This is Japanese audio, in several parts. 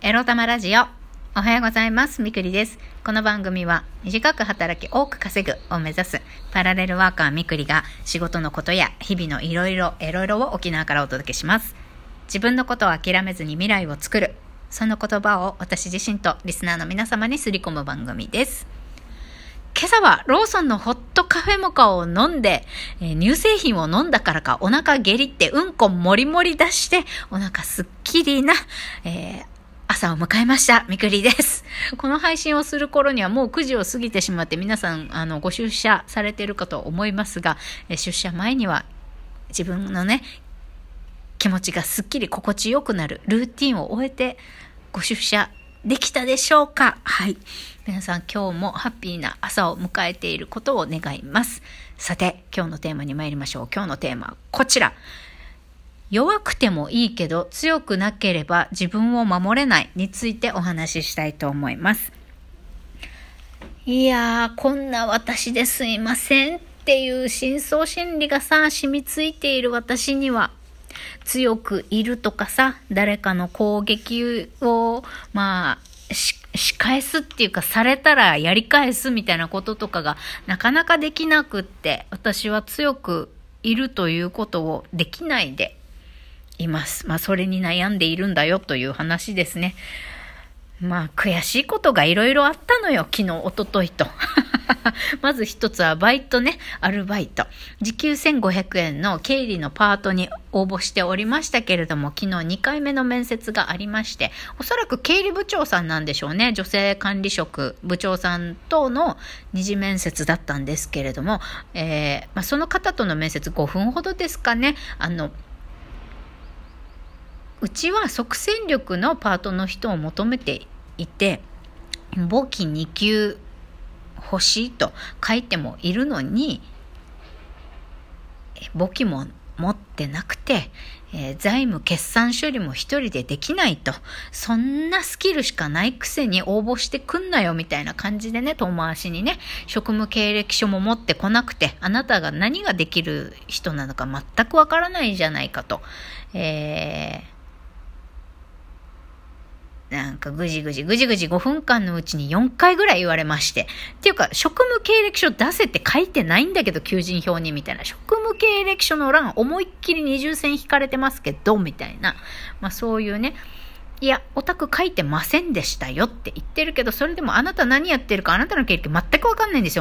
エロ玉ラジオ、おはようございます。みくりです。この番組は短く働き多く稼ぐを目指すパラレルワーカーみくりが仕事のことや日々のいろいろエロエロを沖縄からお届けします。自分のことを諦めずに未来を作る、その言葉を私自身とリスナーの皆様にすり込む番組です。今朝はローソンのホットカフェモカを飲んで、乳製品を飲んだからかお腹ゲリってうんこもりもり出してお腹すっきりな、朝を迎えました。みくりです。この配信をする頃にはもう9時を過ぎてしまって、皆さんご出社されているかと思いますが、出社前には自分の気持ちがすっきり心地よくなるルーティンを終えてご出社できたでしょうか。はい、皆さん今日もハッピーな朝を迎えていることを願います。さて、今日のテーマに参りましょう。今日のテーマはこちら。弱くてもいいけど強くなければ自分を守れないについてお話ししたいと思います。いやー、こんな私ですいませんっていう深層心理が染みついている私には、強くいるとか誰かの攻撃を仕返すっていうか、されたらやり返すみたいなこととかがなかなかできなくって、私は強くいるということをできないでいます。それに悩んでいるんだよという話ですね。悔しいことがいろいろあったのよ、昨日おとといとまず一つはアルバイト、時給1500円の経理のパートに応募しておりましたけれども、昨日2回目の面接がありまして、おそらく経理部長さんなんでしょうね。女性管理職部長さんとの二次面接だったんですけれども、その方との面接5分ほどですかね。うちは即戦力のパートの人を求めていて、簿記2級欲しいと書いてもいるのに、簿記も持ってなくて、財務決算処理も一人でできないと、そんなスキルしかないくせに応募してくんなよみたいな感じで遠回しに職務経歴書も持ってこなくて、あなたが何ができる人なのか全くわからないじゃないかと、なんかぐじぐじ5分間のうちに4回ぐらい言われまして、っていうか職務経歴書出せって書いてないんだけど求人票にみたいな、職務経歴書の欄思いっきり20線引かれてますけどみたいな、そういういやオタク書いてませんでしたよって言ってるけど、それでもあなた何やってるか、あなたの経歴全くわかんないんです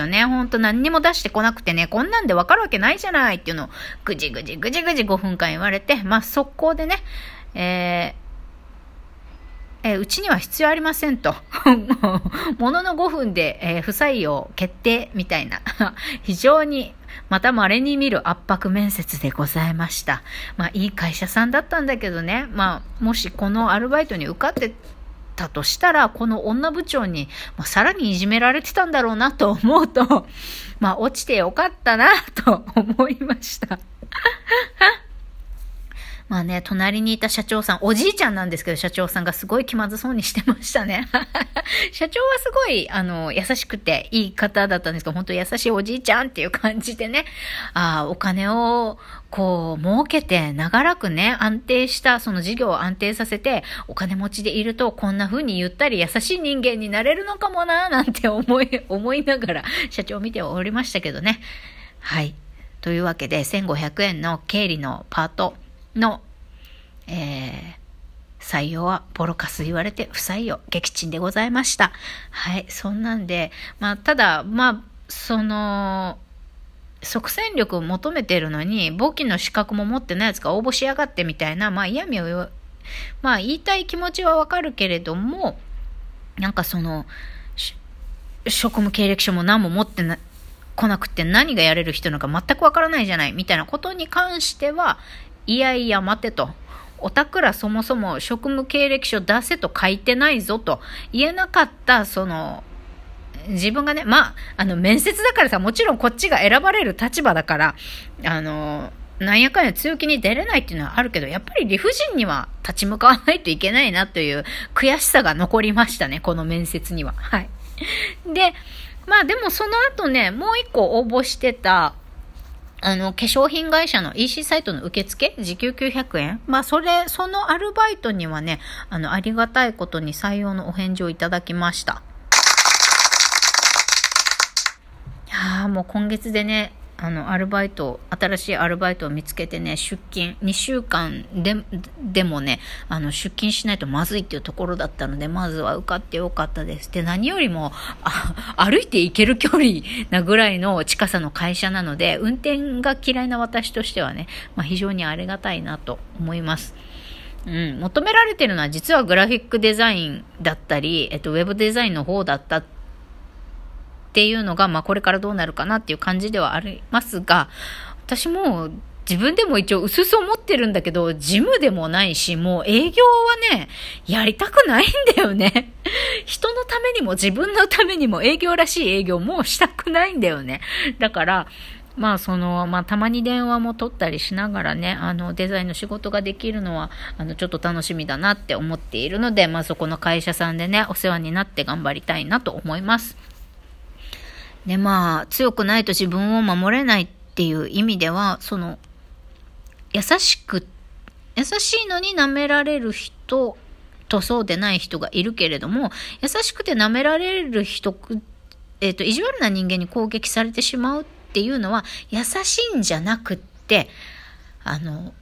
よね。ほんと何にも出してこなくてこんなんでわかるわけないじゃないっていうのをぐじぐじ5分間言われて、速攻でうちには必要ありませんとものの5分で、不採用決定みたいな非常にまた稀に見る圧迫面接でございました。いい会社さんだったんだけどね、もしこのアルバイトに受かってたとしたら、この女部長にさらにいじめられてたんだろうなと思うと、落ちてよかったなと思いました隣にいた社長さん、おじいちゃんなんですけど、社長さんがすごい気まずそうにしてましたね社長はすごい優しくていい方だったんですけど、本当優しいおじいちゃんっていう感じでお金を儲けて長らく安定したその事業を安定させてお金持ちでいると、こんな風にゆったり優しい人間になれるのかもななんて思いながら社長を見ておりましたけどね。はい、というわけで1500円の経理のパートの、採用はボロカス言われて不採用撃沈でございました。はい、そんなんでただその即戦力を求めてるのに簿記の資格も持ってないやつが応募しやがってみたいな、嫌味を言いたい気持ちはわかるけれども、その職務経歴書も何も持ってこなくて何がやれる人なのか全くわからないじゃないみたいなことに関しては、いやいや待てと、おたくらそもそも職務経歴書出せと書いてないぞと言えなかった。その自分が面接だからもちろんこっちが選ばれる立場だから、なんやかんや強気に出れないっていうのはあるけど、やっぱり理不尽には立ち向かわないといけないなという悔しさが残りましたね、この面接には。はい、でもその後もう一個応募してた化粧品会社の EC サイトの受付、時給900円。まあ、そのアルバイトにはね、ありがたいことに採用のお返事をいただきました。いやー、もう今月でね、新しいアルバイトを見つけてね、出勤、2週間でもね、出勤しないとまずいっていうところだったので、まずは受かってよかったです。で、何よりも、歩いて行ける距離なぐらいの近さの会社なので、運転が嫌いな私としてはね、まあ、非常にありがたいなと思います。うん、求められてるのは実はグラフィックデザインだったり、ウェブデザインの方だったっていうのが、まあ、これからどうなるかなっていう感じではありますが、私も自分でも一応薄々思ってるんだけど、事務でもないし、もう営業はね、やりたくないんだよね。人のためにも自分のためにも営業らしい営業もうしたくないんだよね。だから、まあたまに電話も取ったりしながらね、デザインの仕事ができるのは、ちょっと楽しみだなって思っているので、まあ、そこの会社さんでね、お世話になって頑張りたいなと思います。で、まあ、強くないと自分を守れないっていう意味では、優しいのに舐められる人とそうでない人がいるけれども、優しくて舐められる人、意地悪な人間に攻撃されてしまうっていうのは、優しいんじゃなくって、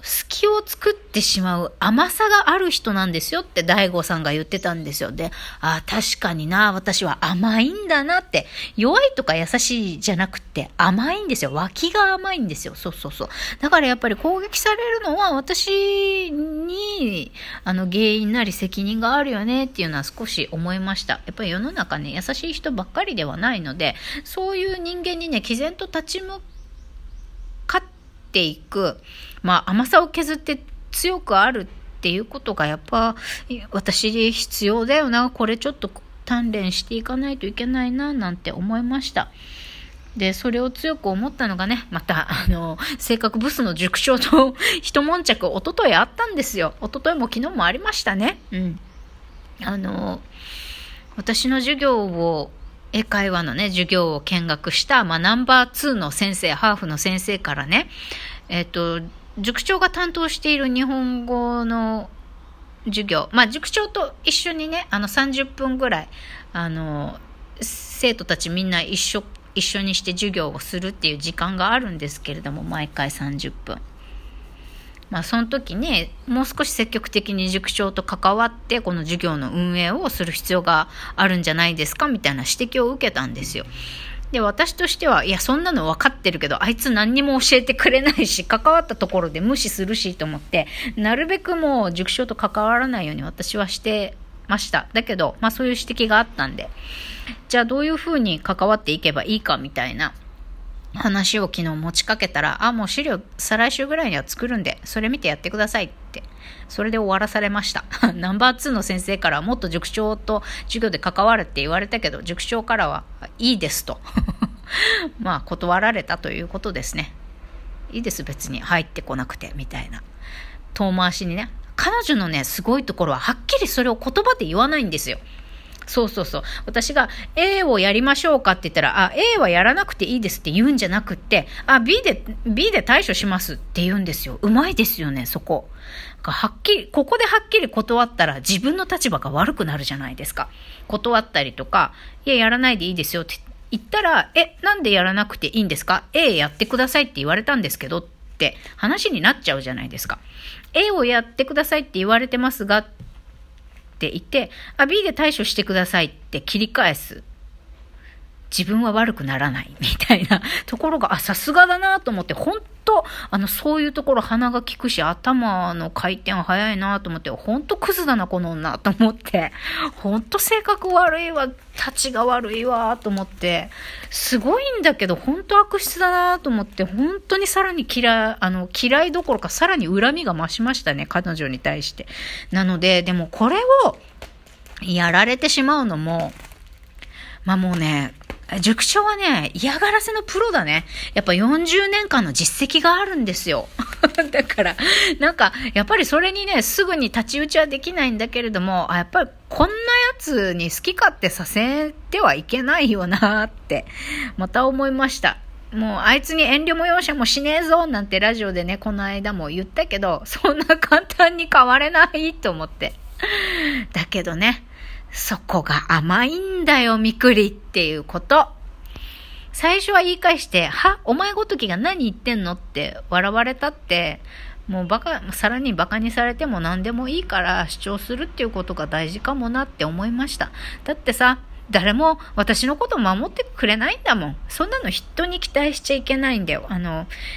隙を作ってしまう甘さがある人なんですよって大悟さんが言ってたんですよ。で、確かにな、私は甘いんだなって。弱いとか優しいじゃなくて甘いんですよ。脇が甘いんですよ。そう。だからやっぱり攻撃されるのは私に、原因なり責任があるよねっていうのは少し思いました。やっぱり世の中ね、優しい人ばっかりではないので、そういう人間にね、毅然と立ち向かっていく、まあ、甘さを削って強くあるっていうことがやっぱ私必要だよな、これちょっと鍛錬していかないといけないななんて思いました。で、それを強く思ったのがね、また性格ブスの塾長と一悶着、おとといあったんですよ。おとといも昨日もありましたね。私の授業を英会話のね、授業を見学した、まあ、ナンバー2の先生、ハーフの先生からね、塾長が担当している日本語の授業、まあ、塾長と一緒にね、30分ぐらい、生徒たちみんな一緒にして授業をするっていう時間があるんですけれども、毎回30分。まあ、その時にもう少し積極的に塾長と関わってこの授業の運営をする必要があるんじゃないですかみたいな指摘を受けたんですよ。で、私としてはいや、そんなの分かってるけどあいつ何にも教えてくれないし、関わったところで無視するしと思って、なるべくもう塾長と関わらないように私はしてました。だけど、まあ、そういう指摘があったんで、じゃあどういうふうに関わっていけばいいかみたいな話を昨日持ちかけたら、もう資料再来週ぐらいには作るんで、それ見てやってくださいって、それで終わらされました。ナンバー2の先生からもっと塾長と授業で関わるって言われたけど、塾長からはいいですと。まあ断られたということですね。いいです、別に入ってこなくてみたいな。遠回しにね、彼女のね、すごいところははっきりそれを言葉で言わないんですよ。そう。私が A をやりましょうかって言ったら、A はやらなくていいですって言うんじゃなくって、B で対処しますって言うんですよ。うまいですよね、そこ。はっきり、ここではっきり断ったら自分の立場が悪くなるじゃないですか。断ったりとか、いや、やらないでいいですよって言ったら、なんでやらなくていいんですか？ A やってくださいって言われたんですけどって話になっちゃうじゃないですか。A をやってくださいって言われてますが、っていて、B で対処してくださいって切り返す。自分は悪くならないみたいなところが、さすがだなと思って、本当そういうところ鼻が利くし、頭の回転は早いなと思って、本当クズだなこの女と思って、本当性格悪いわ、たちが悪いわと思って、すごいんだけど本当悪質だなと思って、本当にさらに嫌いどころかさらに恨みが増しましたね、彼女に対して。なので、でもこれをやられてしまうのも、まあもうね。塾長はね、嫌がらせのプロだね。やっぱ40年間の実績があるんですよ。だから、なんか、やっぱりそれにね、すぐに立ち打ちはできないんだけれども、やっぱりこんなやつに好き勝手させてはいけないよなって、また思いました。もうあいつに遠慮も容赦もしねえぞなんてラジオでねこの間も言ったけど、そんな簡単に変われないと思ってだけどね、そこが甘いんだよみくりっていうこと。最初は言い返してはお前ごときが何言ってんのって笑われたって、もうさらにバカにされても何でもいいから主張するっていうことが大事かもなって思いました。だってさ、誰も私のこと守ってくれないんだもん。そんなの人に期待しちゃいけないんだよ。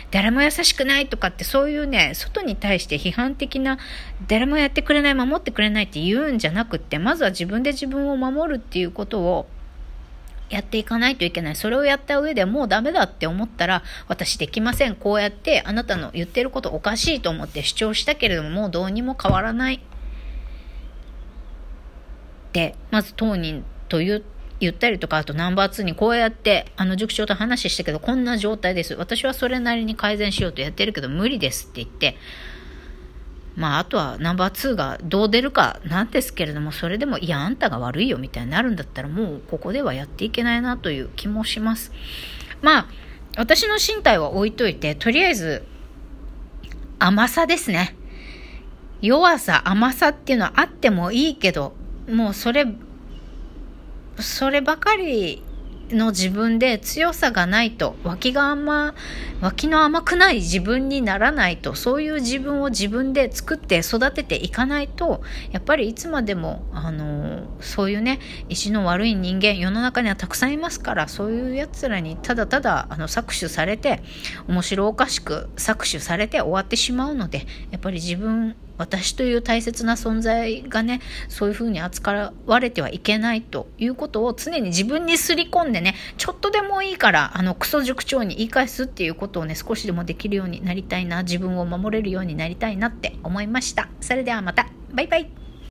誰も優しくないとかってそういうね、外に対して批判的な、誰もやってくれない、守ってくれないって言うんじゃなくって、まずは自分で自分を守るっていうことをやっていかないといけない。それをやった上でもうダメだって思ったら、私できません、こうやってあなたの言ってることおかしいと思って主張したけれども、もうどうにも変わらないで、まず当人と言ったりとか、あとナンバー2にこうやって塾長と話したけどこんな状態です、私はそれなりに改善しようとやってるけど無理ですって言って、まああとはナンバー2がどう出るかなんですけれども、それでもいやあんたが悪いよみたいになるんだったら、もうここではやっていけないなという気もします。まあ私の身体は置いといて、とりあえず甘さですね。弱さ甘さっていうのはあってもいいけど、もうそればかりの自分で強さがないと、脇の甘くない自分にならないと、そういう自分を自分で作って育てていかないと、やっぱりいつまでもそういうね意地の悪い人間世の中にはたくさんいますから、そういうやつらにただただ搾取されて、面白おかしく搾取されて終わってしまうので、やっぱり私という大切な存在がね、そういうふうに扱われてはいけないということを常に自分にすり込んでね、ちょっとでもいいからクソ塾長に言い返すっていうことをね、少しでもできるようになりたいな、自分を守れるようになりたいなって思いました。それではまた、バイバイ。